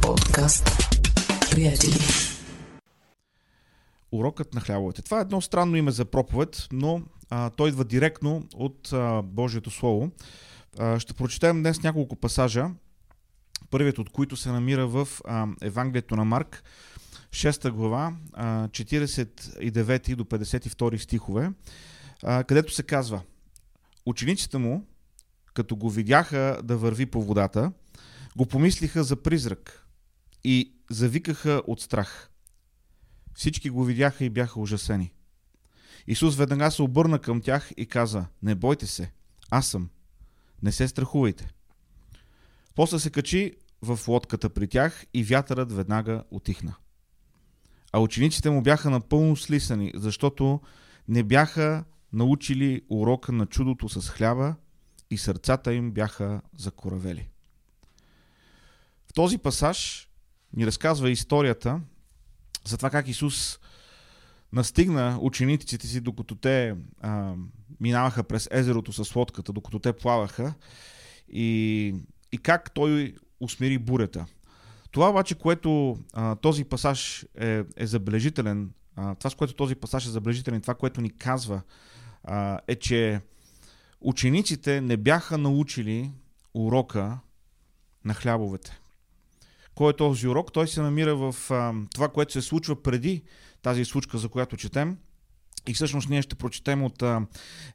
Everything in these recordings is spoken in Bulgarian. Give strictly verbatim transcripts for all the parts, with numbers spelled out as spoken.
подкаст, приятели. Урокът на хлябовете. Това е едно странно име за проповед, но а, той идва директно от а, Божието Слово. А, ще прочетем днес няколко пасажа, първият от които се намира в а, Евангелието на Марк, шеста глава, а, четиридесет и девети до петдесет и втори стихове, а, където се казва: учениците му, като го видяха да върви по водата, го помислиха за призрак и завикаха от страх. Всички го видяха и бяха ужасени. Исус веднага се обърна към тях и каза: не бойте се, аз съм, не се страхувайте. После се качи в лодката при тях и вятърът веднага отихна. А учениците му бяха напълно слисани, защото не бяха научили урока на чудото с хляба и сърцата им бяха закоравели. В този пасаж ни разказва историята за това как Исус настигна учениците си, докато те а, минаваха през езерото с лодката, докато те плаваха, и, и как той усмири бурята. Това обаче, което а, този пасаж е, е забележителен, а, това с което този пасаж е забележителен, това, което ни казва, а, е, че учениците не бяха научили урока на хлябовете. Кой е този урок? Той се намира в а, това, което се случва преди тази случка, за която четем. И всъщност ние ще прочетем от а,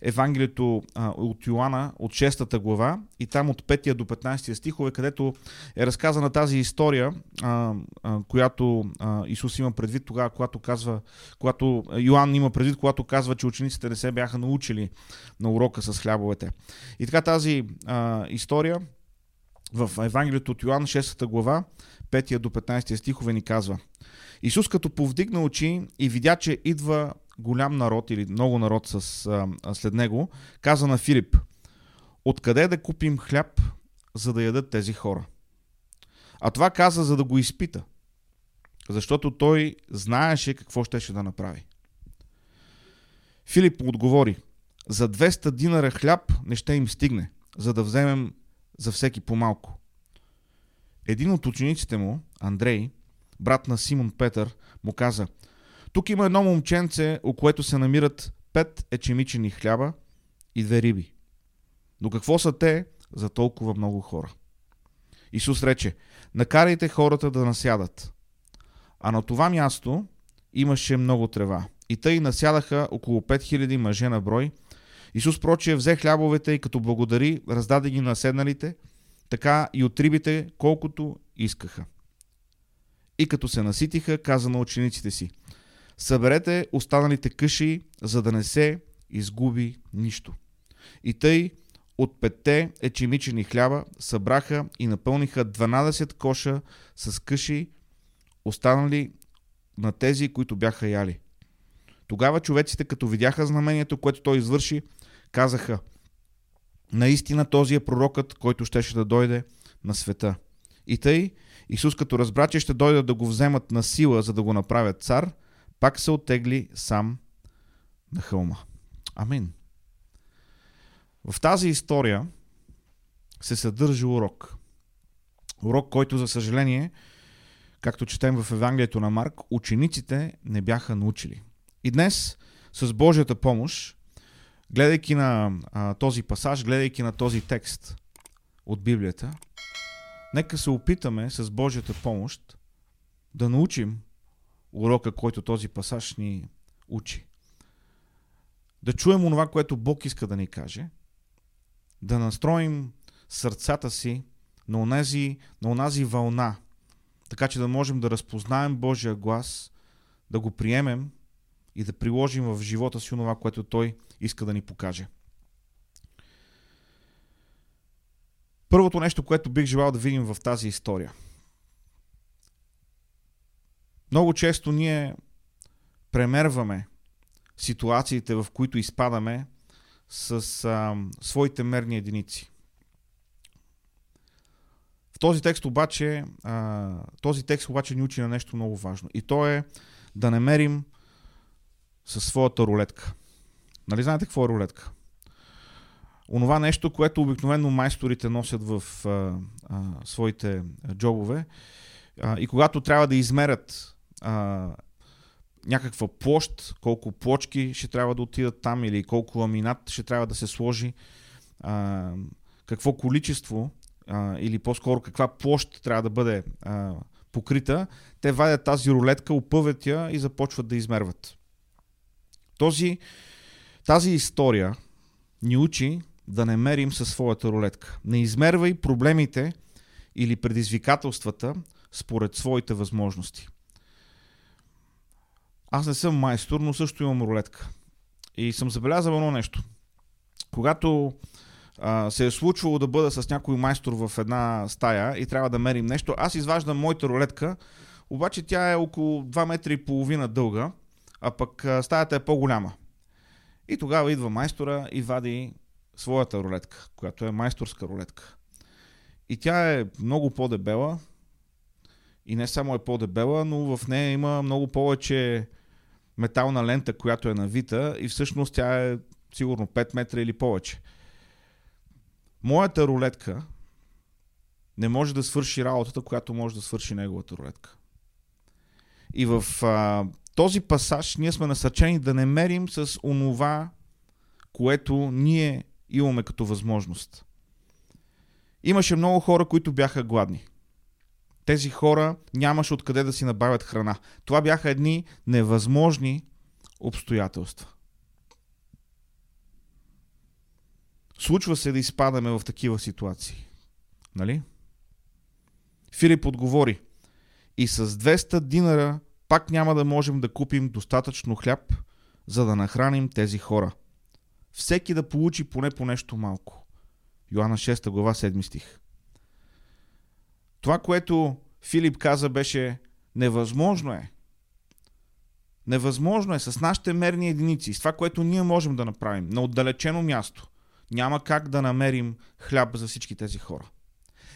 Евангелието а, от Йоана, от шеста глава, и там от пети до петнадесети стихове, където е разказана тази история, а, а, която а, Исус има предвид тогава, когато казва, когато Йоан има предвид, когато казва, че учениците не се бяха научили на урока с хлябовете. И така тази а, история в Евангелието от Йоан, шеста глава, пети до петнадесети стихове ни казва: Исус, като повдигна очи и видя, че идва голям народ или много народ с, а, след него, каза на Филип: откъде да купим хляб, за да ядат тези хора? А това каза, за да го изпита, защото той знаеше какво щеше да направи. Филип отговори: за двеста динара хляб не ще им стигне, за да вземем за всеки по-малко. Един от учениците му, Андрей, брат на Симон Петър, му каза: тук има едно момченце, у което се намират пет ечемичени хляба и две риби. Но какво са те за толкова много хора? Исус рече: накарайте хората да насядат. А на това място имаше много трева. И тъй насядаха около пет хиляди мъже на брой. Исус прочие взе хлябовете и като благодари, раздаде ги на седналите, така и от рибите, колкото искаха. И като се наситиха, каза на учениците си: съберете останалите къши, за да не се изгуби нищо. И тъй от петте ечемичени хляба събраха и напълниха дванадесет коша с къши, останали на тези, които бяха яли. Тогава човеците, като видяха знамението, което той извърши, казаха: наистина този е пророкът, който щеше да дойде на света. И тъй Исус, като разбра, че ще дойдат да го вземат на сила, за да го направят цар, пак се оттегли сам на хълма. Амин. В тази история се съдържа урок. Урок, който, за съжаление, както четем в Евангелието на Марк, учениците не бяха научили. И днес, с Божията помощ, гледайки на а, този пасаж, гледайки на този текст от Библията, нека се опитаме с Божията помощ да научим урока, който този пасаж ни учи. Да чуем онова, което Бог иска да ни каже, да настроим сърцата си на онази, на онази вълна, така че да можем да разпознаем Божия глас, да го приемем и да приложим в живота си онова, което Той иска да ни покаже. Първото нещо, което бих желал да видим в тази история. Много често ние премерваме ситуациите, в които изпадаме, с а, своите мерни единици. В този текст обаче, а, този текст обаче ни учи на нещо много важно. И то е да не мерим със своята рулетка. Нали знаете какво е рулетка? Онова нещо, което обикновено майсторите носят в а, а, своите джобове, А, и когато трябва да измерят а, някаква площ, колко плочки ще трябва да отидат там или колко ламинат ще трябва да се сложи, а, какво количество а, или по-скоро каква площ трябва да бъде а, покрита, те вадят тази рулетка, опъвят я и започват да измерват. Този, тази история ни учи да не мерим със своята рулетка. Не измервай проблемите или предизвикателствата според своите възможности. Аз не съм майстор, но също имам рулетка. И съм забелязал едно нещо. Когато а, се е случвало да бъда с някой майстор в една стая и трябва да мерим нещо, аз изваждам моята рулетка, обаче тя е около два метра и половина дълга, а пък стаята е по-голяма. И тогава идва майстора и вади своята рулетка, която е майсторска рулетка. И тя е много по-дебела. И не само е по-дебела, но в нея има много повече метална лента, която е навита, и всъщност тя е сигурно пет метра или повече. Моята рулетка не може да свърши работата, която може да свърши неговата рулетка. И в а, този пасаж ние сме насърчени да не мерим с онова, което ние имаме като възможност. Имаше много хора, които бяха гладни. Тези хора нямаше откъде да си набавят храна. Това бяха едни невъзможни обстоятелства. Случва се да изпадаме в такива ситуации. Нали? Филип отговори: и с двеста динара пак няма да можем да купим достатъчно хляб, за да нахраним тези хора. Всеки да получи поне по нещо малко. Йоана шеста глава седми стих. Това, което Филип каза, беше: невъзможно е. Невъзможно е с нашите мерни единици, с това, което ние можем да направим на отдалечено място. Няма как да намерим хляб за всички тези хора.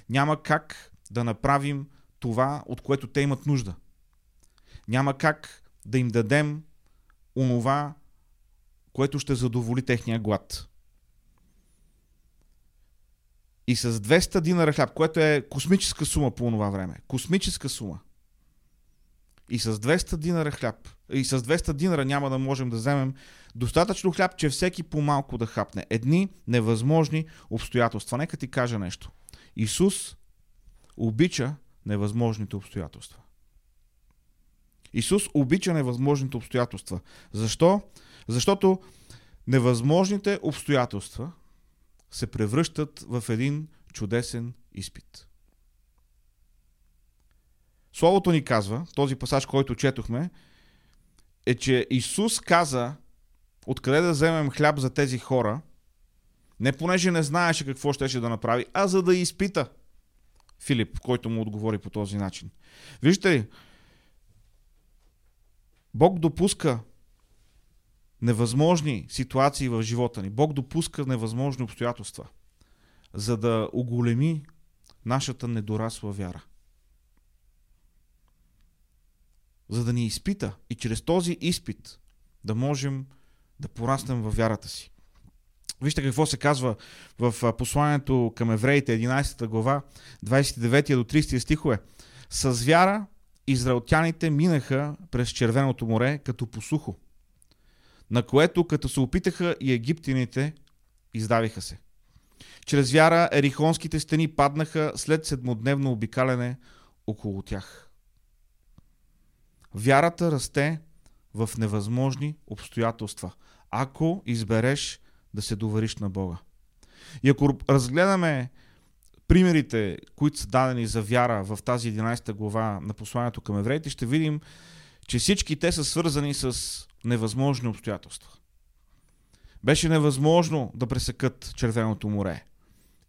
Няма как да направим това, от което те имат нужда. Няма как да им дадем онова, което ще задоволи техния глад. И с двеста динара хляб, което е космическа сума по това време. Космическа сума. И с двеста динара хляб. И с двеста динара няма да можем да вземем достатъчно хляб, че всеки по-малко да хапне. Едни невъзможни обстоятелства. Нека ти кажа нещо. Исус обича невъзможните обстоятелства. Исус обича невъзможните обстоятелства. Защо? Защото невъзможните обстоятелства се превръщат в един чудесен изпит. Словото ни казва, този пасаж, който четохме, е, че Исус каза откъде да вземем хляб за тези хора, не понеже не знаеше какво щеше да направи, а за да изпита Филип, който му отговори по този начин. Виждате ли, Бог допуска невъзможни ситуации в живота ни. Бог допуска невъзможни обстоятелства, за да оголеми нашата недорасла вяра. За да ни изпита и чрез този изпит да можем да пораснем във вярата си. Вижте какво се казва в посланието към евреите, единайсета глава, двадесет и девети до тридесети стихове. С вяра израелтяните минаха през Червеното море като по сухо, на което, като се опитаха и египтяните, издавиха се. Чрез вяра ерихонските стени паднаха след седмодневно обикаляне около тях. Вярата расте в невъзможни обстоятелства, ако избереш да се довериш на Бога. И ако разгледаме примерите, които са дадени за вяра в тази единайсета глава на посланието към евреите, ще видим, че всички те са свързани с невъзможни обстоятелства. Беше невъзможно да пресекат Червеното море.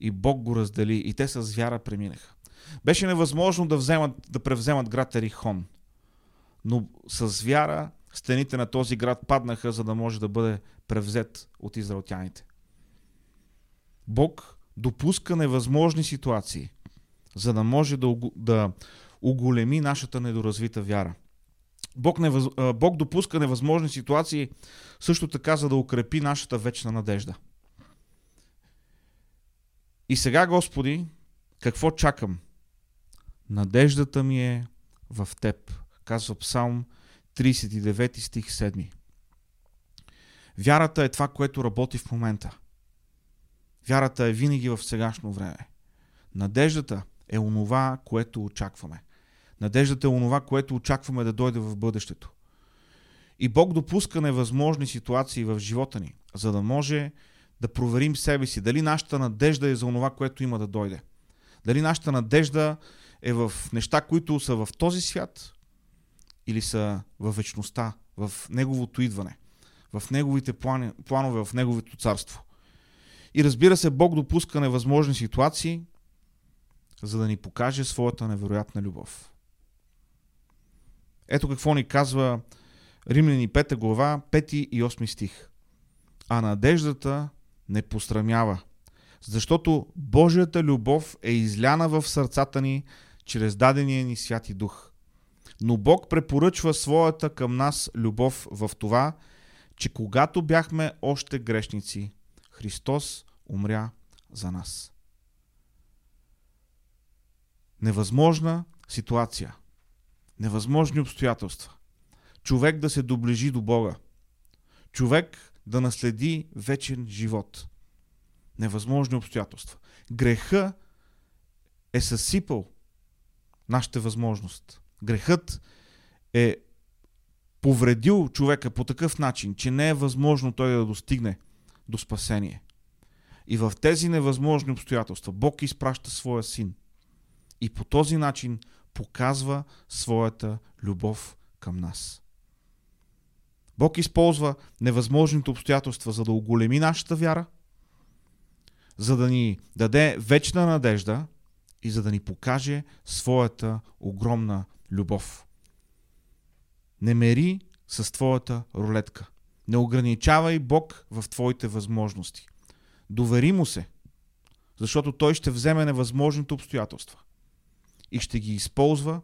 И Бог го раздели, и те с вяра преминаха. Беше невъзможно да, вземат, да превземат град Ерихон. Но с вяра стените на този град паднаха, за да може да бъде превзет от израелтяните. Бог допуска невъзможни ситуации, за да може да, да оголеми нашата недоразвита вяра. Бог, невъз... Бог допуска невъзможни ситуации също така, за да укрепи нашата вечна надежда. И сега, Господи, какво чакам? надеждата ми е в теб, казва Псалм тридесет и девети стих седми. Вярата е това, което работи в момента. Вярата е винаги в сегашно време. Надеждата е онова, което очакваме. Надеждата е онова, което очакваме да дойде в бъдещето. И Бог допуска невъзможни ситуации в живота ни, за да може да проверим себе си, дали нашата надежда е за онова, което има да дойде. Дали нашата надежда е в неща, които са в този свят, или са в вечността, в Неговото идване, в Неговите планове, в Неговото царство. И разбира се, Бог допуска невъзможни ситуации, за да ни покаже своята невероятна любов. Ето какво ни казва Римляни пета глава, пети и осми стих. А надеждата не посрамява, защото Божията любов е изляна в сърцата ни чрез дадения ни Святи Дух. Но Бог препоръчва своята към нас любов в това, че когато бяхме още грешници, Христос умря за нас. Невъзможна ситуация, невъзможни обстоятелства. Човек да се доближи до Бога. Човек да наследи вечен живот. Невъзможни обстоятелства. Греха е съсипал нашата възможност. Грехът е повредил човека по такъв начин, че не е възможно той да достигне до спасение. И в тези невъзможни обстоятелства Бог изпраща своя син и по този начин показва своята любов към нас. Бог използва невъзможните обстоятелства, за да оголеми нашата вяра, за да ни даде вечна надежда и за да ни покаже своята огромна любов. Не мери с твоята рулетка. Не ограничавай Бог в твоите възможности. Довери му се, защото той ще вземе невъзможните обстоятелства и ще ги използва,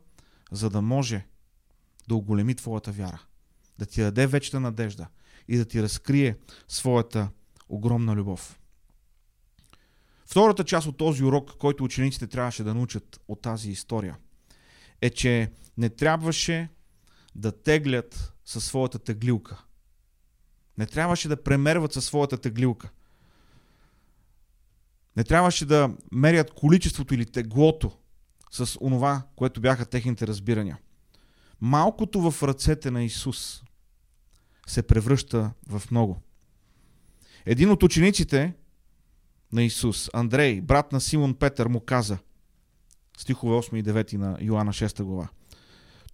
за да може да оголеми твоята вяра, да ти даде вечна надежда и да ти разкрие своята огромна любов. Втората част от този урок, който учениците трябваше да научат от тази история, е, че не трябваше да теглят със своята теглилка. Не трябваше да премерват със своята теглилка. Не трябваше да мерят количеството или теглото с онова, което бяха техните разбирания. Малкото в ръцете на Исус се превръща в много. Един от учениците на Исус, Андрей, брат на Симон Петър, му каза, стихове осми и девети на Йоана шеста глава.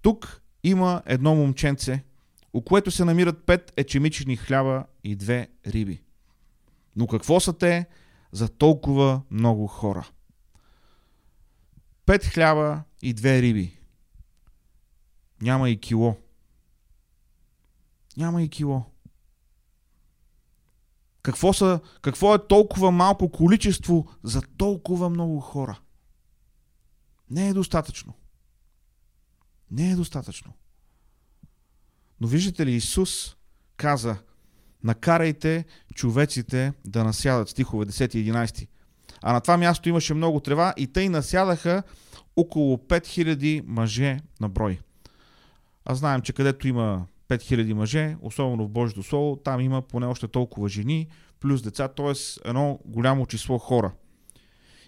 Тук има едно момченце, у което се намират пет ечемични хляба и две риби. Но какво са те за толкова много хора? Пет хляба и две риби. Няма и кило. Няма и кило. Какво са, какво е толкова малко количество за толкова много хора? Не е достатъчно. Не е достатъчно. Но виждате ли, Исус каза: накарайте човеците да насядат. Стихове десети и единайсети. А на това място имаше много трева и тъй насядаха около пет хиляди мъже на брой. Аз знаем, че където има пет хиляди мъже, особено в Божието Слово, там има поне още толкова жени, плюс деца, т.е. едно голямо число хора.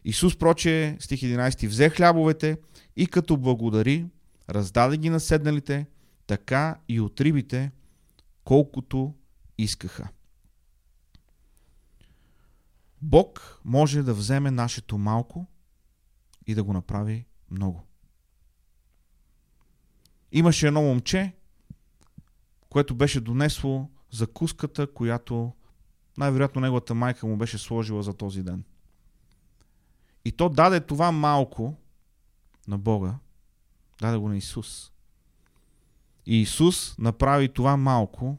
Исус, прочее, стих единайсети, взе хлябовете и като благодари, раздаде ги на седналите, така и от рибите, колкото искаха. Бог може да вземе нашето малко и да го направи много. Имаше едно момче, което беше донесло закуската, която най-вероятно неговата майка му беше сложила за този ден. И то даде това малко на Бога, даде го на Исус. И Исус направи това малко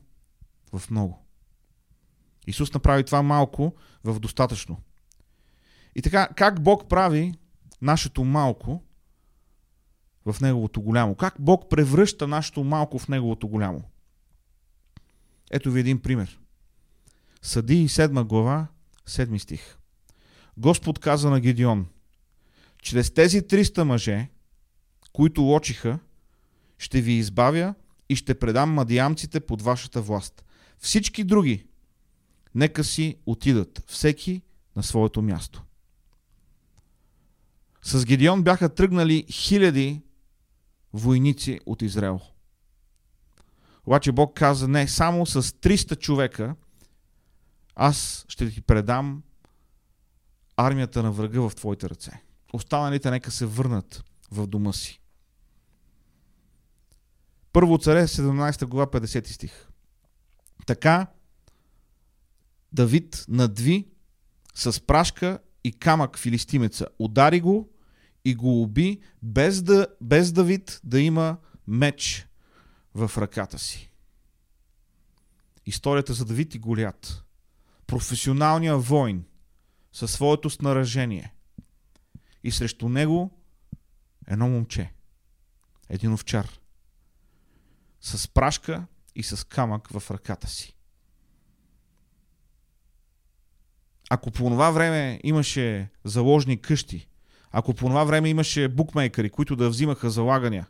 в много. Исус направи това малко в достатъчно. И така, как Бог прави нашето малко в Неговото голямо? Как Бог превръща нашето малко в Неговото голямо? Ето ви един пример. Съди седма глава, седми стих. Господ каза на Гедеон: чрез тези триста мъже които лочиха, ще ви избавя и ще предам мадиамците под вашата власт. Всички други нека си отидат, всеки на своето място. С Гедеон бяха тръгнали хиляди войници от Израел. Обаче Бог каза, не, само с триста човека аз ще ти предам армията на врага в твоите ръце. Останалите нека се върнат в дома си. Първо царе, седемнадесета глава, петдесети стих. Така Давид надви с прашка и камък филистимеца. Удари го и го уби, без, да, без Давид да има меч в ръката си. Историята за Давид и Голиат. Професионалният войн със своето снаряжение. И срещу него едно момче. Един овчар. С прашка и с камък в ръката си. Ако по това време имаше заложни къщи, ако по това време имаше букмейкъри, които да взимаха залагания,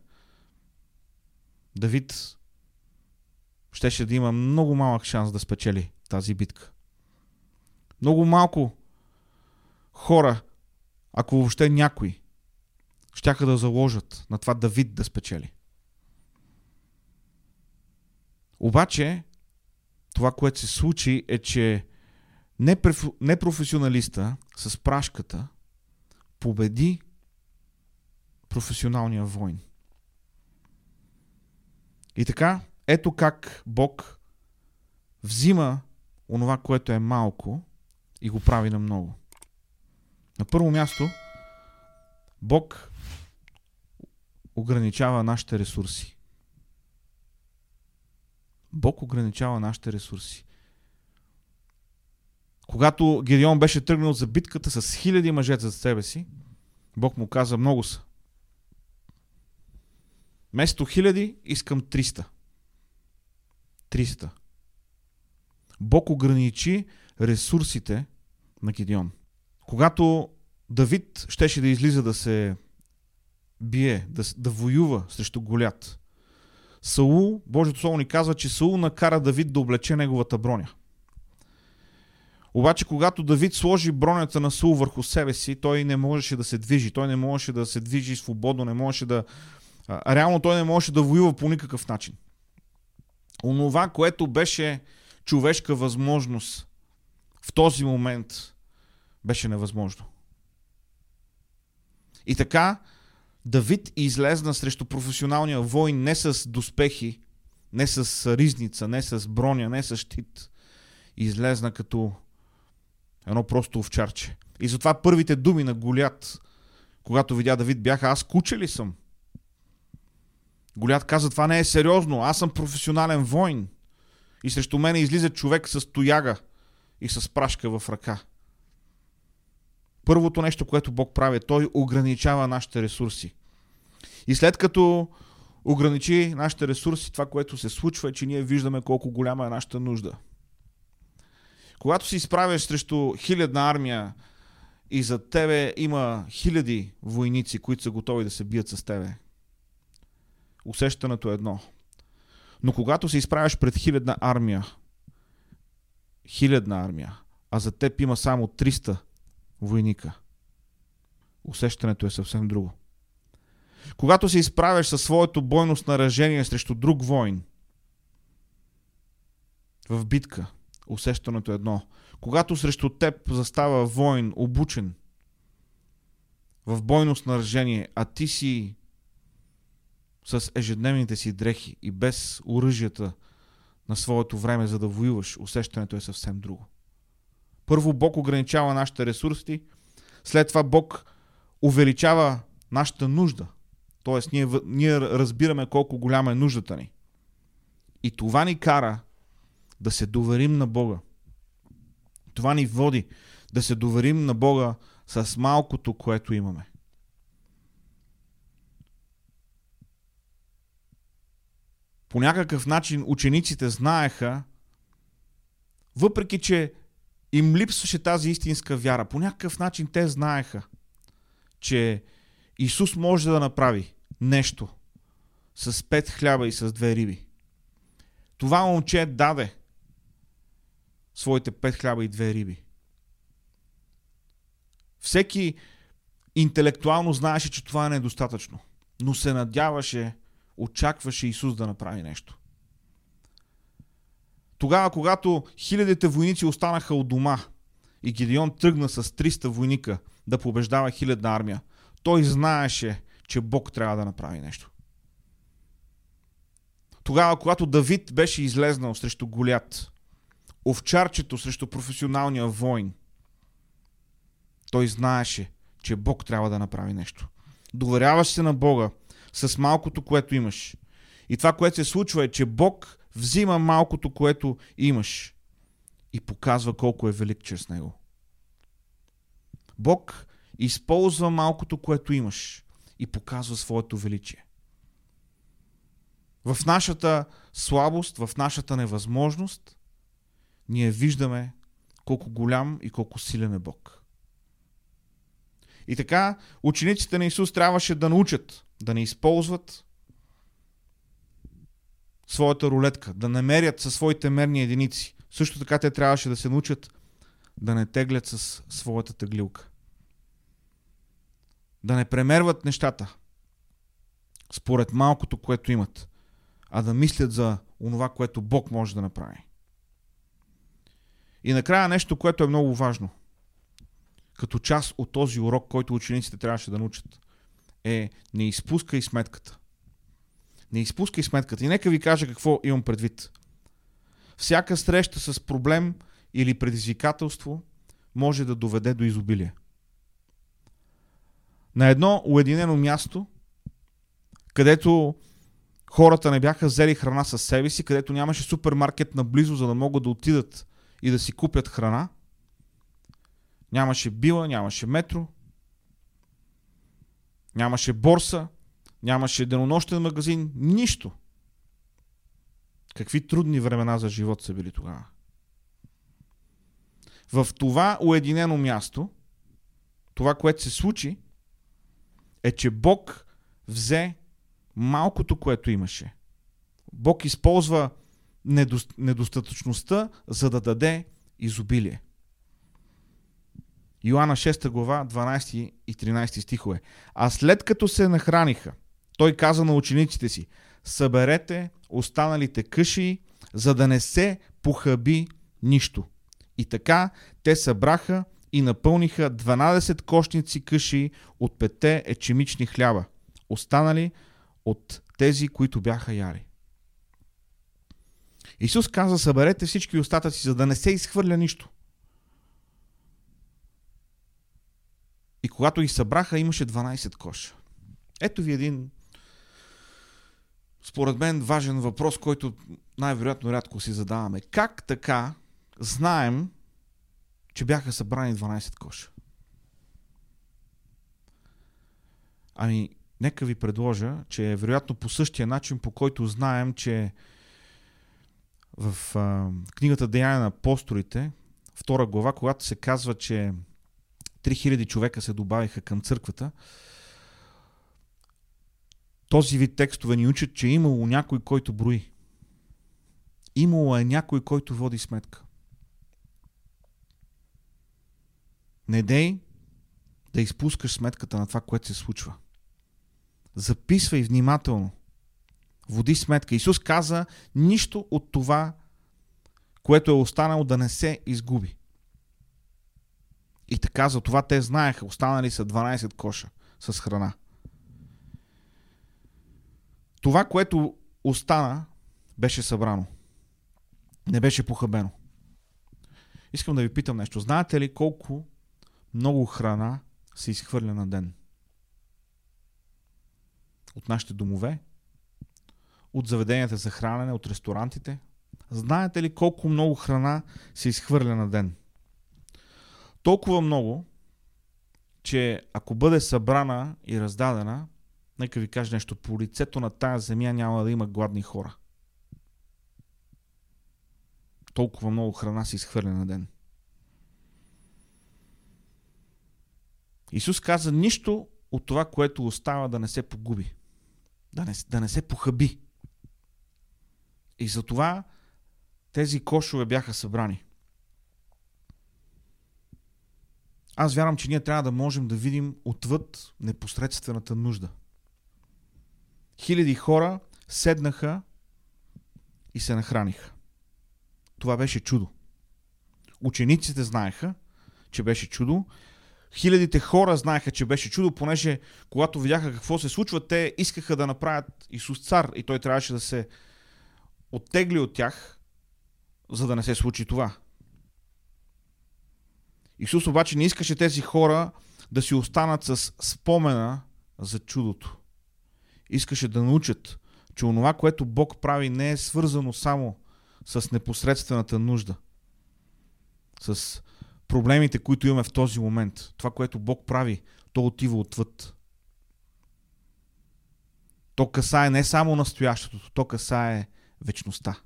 Давид щеше да има много малък шанс да спечели тази битка. Много малко хора, ако въобще някой, щяха да заложат на това Давид да спечели. Обаче, това, което се случи, е, че непрофесионалиста с прашката победи професионалния войн. И така, ето как Бог взима онова, което е малко и го прави на много. На първо място, Бог ограничава нашите ресурси. Бог ограничава нашите ресурси. Когато Гедеон беше тръгнал за битката с хиляди мъже зад себе си, Бог му каза, много са. Вместо хиляди искам триста. триста. Бог ограничи ресурсите на Гедеон. Когато Давид щеше да излиза да се бие, да, да воюва срещу Голиат, Саул, Божието слово ни казва, че Саул накара Давид да облече неговата броня. Обаче, когато Давид сложи бронята на Саул върху себе си, той не можеше да се движи. Той не можеше да се движи свободно, не можеше да... А, реално той не можеше да воюва по никакъв начин. Онова, което беше човешка възможност в този момент, беше невъзможно. И така, Давид излезна срещу професионалния войн не с доспехи, не с ризница, не с броня, не с щит. Излезна като едно просто овчарче. И затова първите думи на Голиат, когато видя Давид, бяха, аз куче ли съм? Голиат каза, това не е сериозно, аз съм професионален войн. И срещу мене излиза човек с тояга и с прашка в ръка. Първото нещо, което Бог прави, той ограничава нашите ресурси. И след като ограничи нашите ресурси, това, което се случва, е, че ние виждаме колко голяма е нашата нужда. Когато се изправяш срещу хилядна армия и зад тебе има хиляди войници, които са готови да се бият с тебе, усещането е едно. Но когато се изправяш пред хилядна армия, хилядна армия, а зад теб има само триста войника, усещането е съвсем друго. Когато се изправяш със своето бойно снаряжение срещу друг войн, в битка, усещането е едно. Когато срещу теб застава войн, обучен в бойно снаряжение, а ти си с ежедневните си дрехи и без оръжията на своето време, за да воюваш, усещането е съвсем друго. Първо Бог ограничава нашите ресурси, след това Бог увеличава нашата нужда. Тоест ние, ние разбираме колко голяма е нуждата ни. И това ни кара да се доверим на Бога. Това ни води да се доверим на Бога с малкото, което имаме. По някакъв начин учениците знаеха, въпреки че им липсваше тази истинска вяра, по някакъв начин те знаеха, че Исус може да направи нещо с пет хляба и с две риби. Това момче даде своите пет хляба и две риби. Всеки интелектуално знаеше, че това не е достатъчно, но се надяваше, очакваше Исус да направи нещо. Тогава, когато хилядите войници останаха от дома и Гидеон тръгна с триста войника да побеждава хилядна армия, той знаеше, че Бог трябва да направи нещо. Тогава, когато Давид беше излезнал срещу Голиат, овчарчето срещу професионалния войн, той знаеше, че Бог трябва да направи нещо. Доверяваш се на Бога с малкото, което имаш. И това, което се случва, е, че Бог взима малкото, което имаш и показва колко е велик чрез него. Бог използва малкото, което имаш и показва своето величие. В нашата слабост, в нашата невъзможност, ние виждаме колко голям и колко силен е Бог. И така, учениците на Исус трябваше да научат, да не използват своята рулетка, да не мерят със своите мерни единици. Също така те трябваше да се научат да не теглят със своята теглилка. Да не премерват нещата според малкото, което имат, а да мислят за онова, което Бог може да направи. И накрая нещо, което е много важно, като част от този урок, който учениците трябваше да научат, е: не изпускай сметката. Не изпускай сметката. И нека ви кажа какво имам предвид. Всяка среща с проблем или предизвикателство може да доведе до изобилие. На едно уединено място, където хората не бяха взели храна със себе си, където нямаше супермаркет наблизо, за да могат да отидат и да си купят храна, нямаше била, нямаше метро, нямаше борса, нямаше денонощен магазин, нищо. Какви трудни времена за живот са били тогава. В това уединено място, това, което се случи, е, че Бог взе малкото, което имаше. Бог използва недостатъчността, за да даде изобилие. Йоана шеста глава, дванадесети и тринадесети стихове. А след като се нахраниха, той каза на учениците си: съберете останалите къши, за да не се похаби нищо. И така те събраха и напълниха дванадесет кошници къши от петте ечемични хляба, останали от тези, които бяха яли. Исус каза: съберете всички остатъци, за да не се изхвърля нищо. И когато ги събраха, имаше дванадесет коша. Ето ви един, според мен, важен въпрос, който най-вероятно рядко си задаваме. Как така знаем, че бяха събрани дванадесет коша? Ами, нека ви предложа, че е вероятно по същия начин, по който знаем, че в а, книгата Деяния на апостолите, втора глава, когато се казва, че три хиляди човека се добавиха към църквата, този вид текстове ни учат, че е имало някой, който брои. Имало е някой, който води сметка. Не дей да изпускаш сметката на това, което се случва. Записвай внимателно. Води сметка. Исус каза: нищо от това, което е останало, да не се изгуби. И така, за това те знаеха. Останали са дванадесет коша с храна. Това, което остана, беше събрано. Не беше похабено. Искам да ви питам нещо. Знаете ли колко много храна се изхвърля на ден? От нашите домове, от заведенията за хранене, от ресторантите. Знаете ли колко много храна се изхвърля на ден? Толкова много, че ако бъде събрана и раздадена, нека ви кажа нещо, по лицето на тая земя няма да има гладни хора. Толкова много храна се изхвърля на ден. Исус каза: нищо от това, което остава, да не се погуби. Да не, да не се похъби. И затова тези кошове бяха събрани. Аз вярвам, че ние трябва да можем да видим отвъд непосредствената нужда. Хиляди хора седнаха и се нахраниха. Това беше чудо. Учениците знаеха, че беше чудо. Хилядите хора знаеха, че беше чудо, понеже когато видяха какво се случва, те искаха да направят Исус цар и той трябваше да се оттегли от тях, за да не се случи това. Исус обаче не искаше тези хора да си останат с спомена за чудото. Искаше да научат, че онова, което Бог прави, не е свързано само с непосредствената нужда, с проблемите, които имаме в този момент. Това, което Бог прави, то отива отвъд. То касае не само настоящето, то касае вечността.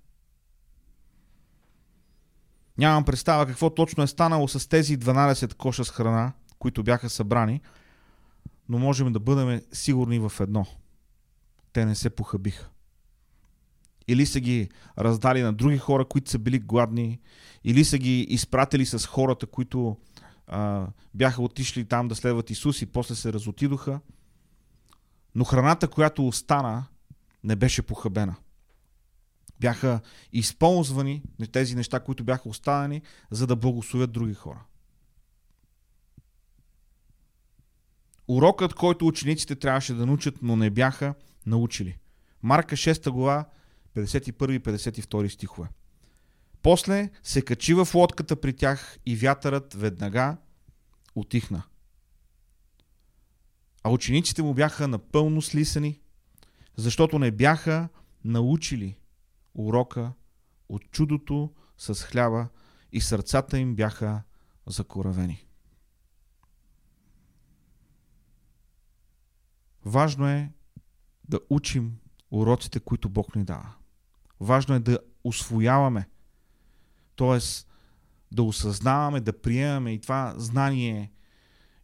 Нямам представа какво точно е станало с тези дванадесет коша с храна, които бяха събрани, но можем да бъдем сигурни в едно. Те не се похабиха. Или са ги раздали на други хора, които са били гладни, или са ги изпратили с хората, които а, бяха отишли там да следват Исус и после се разотидоха. Но храната, която остана, не беше похабена. Бяха използвани тези неща, които бяха останали, за да благословят други хора. Урокът, който учениците трябваше да научат, но не бяха научили. Марка шеста глава, петдесет и първи до петдесет и втори стихове. После се качи в лодката при тях и вятърът веднага утихна. А учениците му бяха напълно слисани, защото не бяха научили урока от чудото с хляба и сърцата им бяха закоравени. Важно е да учим уроците, които Бог ни дава. Важно е да усвояваме, т.е. да осъзнаваме, да приемаме и това знание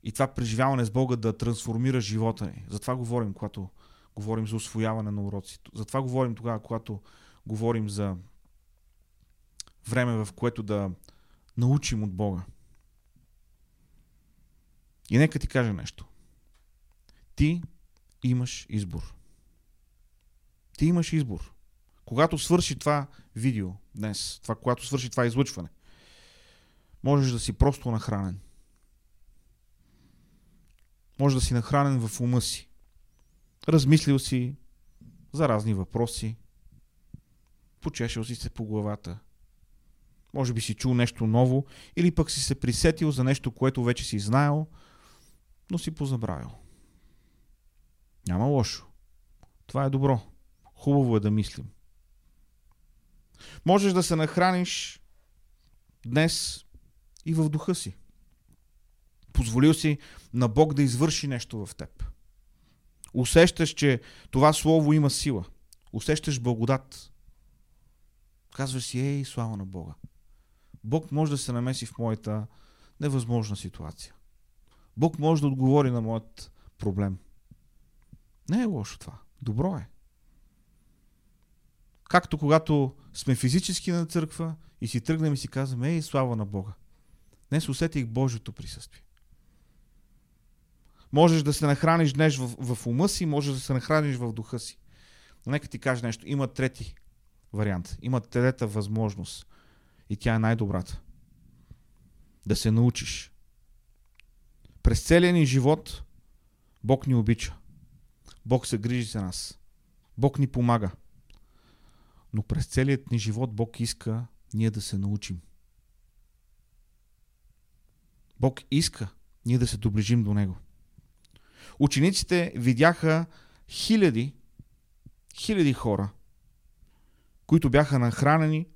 и това преживяване с Бога да трансформира живота ни. Затова говорим, когато говорим за усвояване на уроците. Затова говорим тогава, когато говорим за време, в което да научим от Бога. И нека ти кажа нещо. Ти имаш избор. Ти имаш избор. Когато свърши това видео днес, това, когато свърши това излъчване, можеш да си просто нахранен. Можеш да си нахранен в ума си. Размислил си за разни въпроси. Почешил си се по главата. Може би си чул нещо ново или пък си се присетил за нещо, което вече си знаел, но си позабравил. Няма лошо. Това е добро. Хубаво е да мислим. Можеш да се нахраниш днес и в духа си. Позволил си на Бог да извърши нещо в теб. Усещаш, че това слово има сила. Усещаш благодат. Казваш си, ей, слава на Бога. Бог може да се намеси в моята невъзможна ситуация. Бог може да отговори на моят проблем. Не е лошо това. Добро е. Както когато сме физически на църква и си тръгнем и си казваме, ей, слава на Бога. Днес усетих Божието присъствие. Можеш да се нахраниш днес в, в ума си, можеш да се нахраниш в духа си. Но нека ти кажа нещо. Има трети вариант. Има трета възможност. И тя е най-добрата. Да се научиш. През целия ни живот Бог ни обича. Бог се грижи за нас. Бог ни помага. Но през целият ни живот Бог иска ние да се научим. Бог иска ние да се доближим до Него. Учениците видяха хиляди, хиляди хора, които бяха нахранени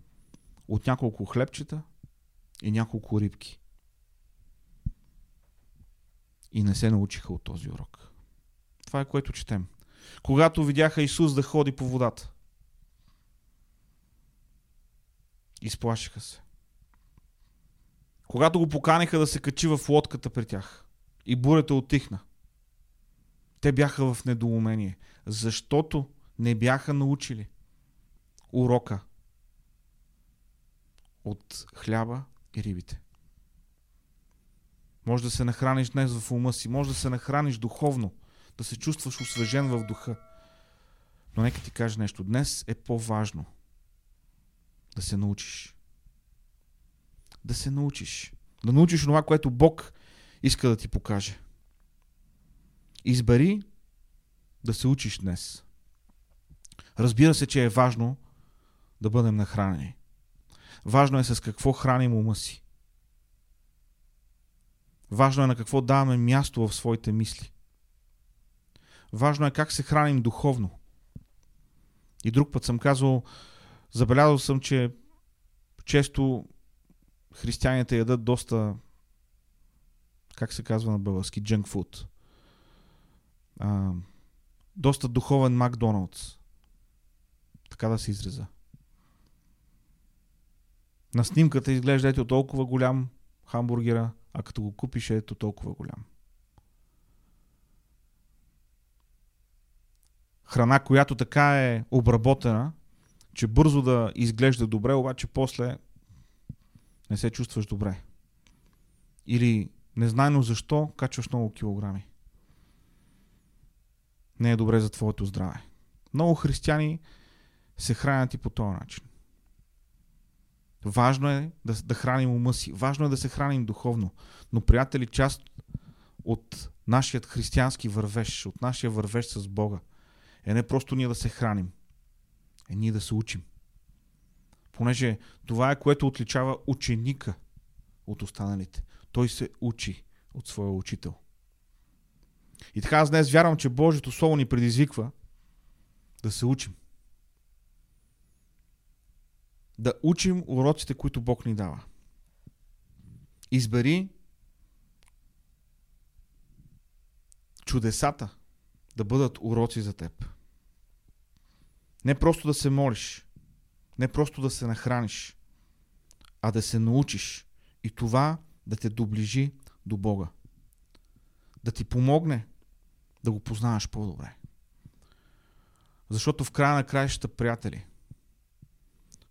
от няколко хлебчета и няколко рибки. И не се научиха от този урок. Това е, което четем. Когато видяха Исус да ходи по водата, изплашиха се. Когато го поканиха да се качи в лодката при тях и бурята отихна, те бяха в недоумение. защото не бяха научили урока от хляба и рибите. Може да се нахраниш днес в ума си, може да се нахраниш духовно, да се чувстваш освежен в духа. Но нека ти кажа нещо. Днес е по-важно да се научиш. Да се научиш. Да научиш това, което Бог иска да ти покаже. Избери да се учиш днес. Разбира се, че е важно да бъдем нахранени. Важно е с какво храним ума си. Важно е на какво даваме място в своите мисли. Важно е как се храним духовно. И друг път съм казал, забелязал съм, че често християните ядат доста, как се казва на български, junk food. А, доста духовен Макдоналдс. Така да се изреза. На снимката изглежда ето толкова голям хамбургера, а като го купиш ето толкова голям. Храна, която така е обработена, че бързо да изглежда добре, обаче после не се чувстваш добре. Или незнайно защо качваш много килограми. Не е добре за твоето здраве. Много християни се хранят и по този начин. Важно е да, да храним ума си. Важно е да се храним духовно. Но, приятели, част от нашият християнски вървеж, от нашия вървеж с Бога, е не просто ние да се храним, е ние да се учим. Понеже това е, което отличава ученика от останалите. Той се учи от своя учител. И така аз днес вярвам, че Божието Слово ни предизвиква да се учим. Да учим уроците, които Бог ни дава. Избери чудесата да бъдат уроци за теб. Не просто да се молиш, не просто да се нахраниш, а да се научиш и това да те доближи до Бога. Да ти помогне да го познаваш по-добре. Защото в края на краищата, приятели,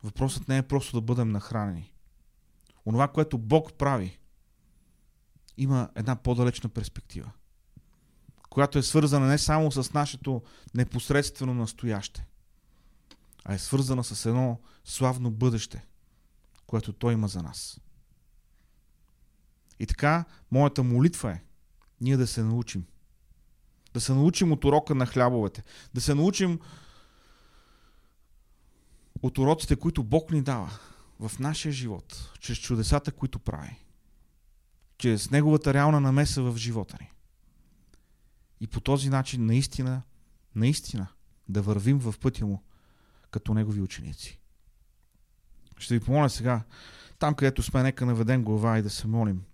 въпросът не е просто да бъдем нахранени. Онова, което Бог прави, има една по-далечна перспектива, която е свързана не само с нашето непосредствено настояще, а е свързана с едно славно бъдеще, което Той има за нас. И така, моята молитва е ние да се научим. Да се научим от урока на хлябовете. Да се научим от уроците, които Бог ни дава в нашия живот, чрез чудесата, които прави, чрез Неговата реална намеса в живота ни. И по този начин наистина, наистина да вървим в пътя Му като Негови ученици. Ще ви помоля сега, там където сме, нека наведем глава и да се молим.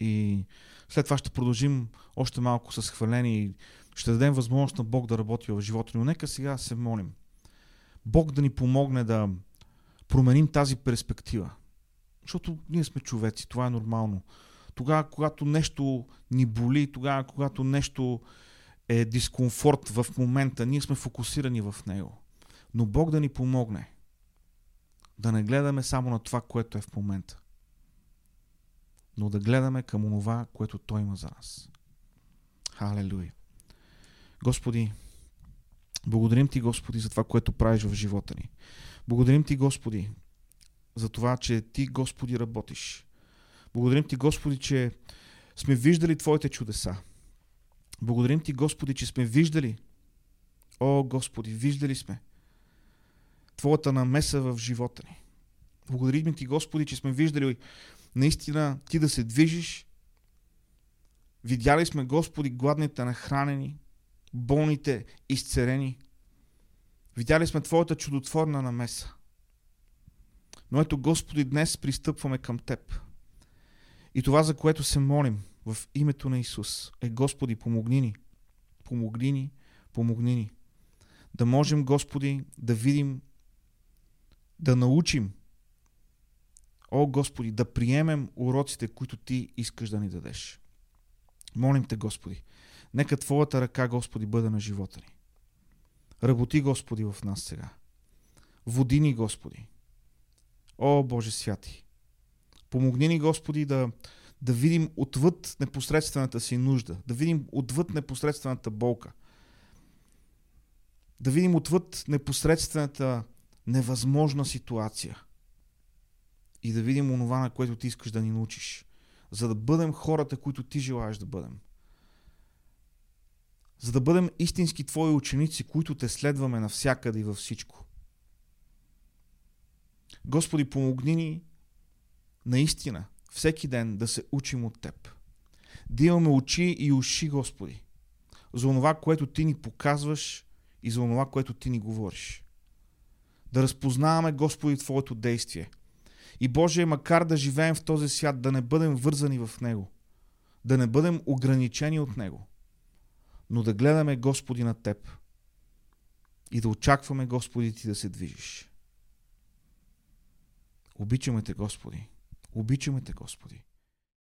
И след това ще продължим още малко с хваление и ще дадем възможност на Бог да работи в живота ни. Но нека сега се молим. Бог да ни помогне да променим тази перспектива. Защото ние сме човеци, това е нормално. Тогава, когато нещо ни боли, тогава, когато нещо е дискомфорт в момента, ние сме фокусирани в него. Но Бог да ни помогне да не гледаме само на това, което е в момента, но да гледаме към онова, което Той има за нас. Халелуя! Господи, благодарим Ти, Господи, за това, което правиш в живота ни. Благодарим Ти, Господи, за това, че Ти, Господи, работиш. Благодарим Ти, Господи, че сме виждали Твоите чудеса. Благодарим Ти, Господи, че сме виждали, о, Господи, виждали сме Твоята намеса в живота ни. Благодарим Ти, Господи, че сме виждали наистина Ти да се движиш. Видяли сме, Господи, гладните нахранени, болните изцерени. Видяли сме Твоята чудотворна намеса. Но ето, Господи, днес пристъпваме към Теб. И това, за което се молим в името на Исус, е: Господи, помогни ни, помогни ни, помогни ни. Да можем, Господи, да видим, да научим, о, Господи, да приемем уроците, които Ти искаш да ни дадеш. Молим Те, Господи, Нека Твоята ръка, Господи, бъде на живота ни. Работи, Господи, в нас сега. Води ни, Господи. О, Боже святи! Помогни ни, Господи, да, да видим отвъд непосредствената си нужда, да видим отвъд непосредствената болка, да видим отвъд непосредствената невъзможна ситуация и да видим онова, на което Ти искаш да ни научиш, за да бъдем хората, които Ти желаеш да бъдем. За да бъдем истински Твои ученици, които Те следваме навсякъде и във всичко. Господи, помогни ни наистина всеки ден да се учим от Теб. Да имаме очи и уши, Господи, за онова, което Ти ни показваш и за онова, което Ти ни говориш. Да разпознаваме, Господи, Твоето действие. И Боже, макар да живеем в този свят, да не бъдем вързани в Него, да не бъдем ограничени от Него, но да гледаме, Господи, на Теб и да очакваме, Господи, Ти да се движиш. Обичаме Те, Господи. Обичаме Те, Господи.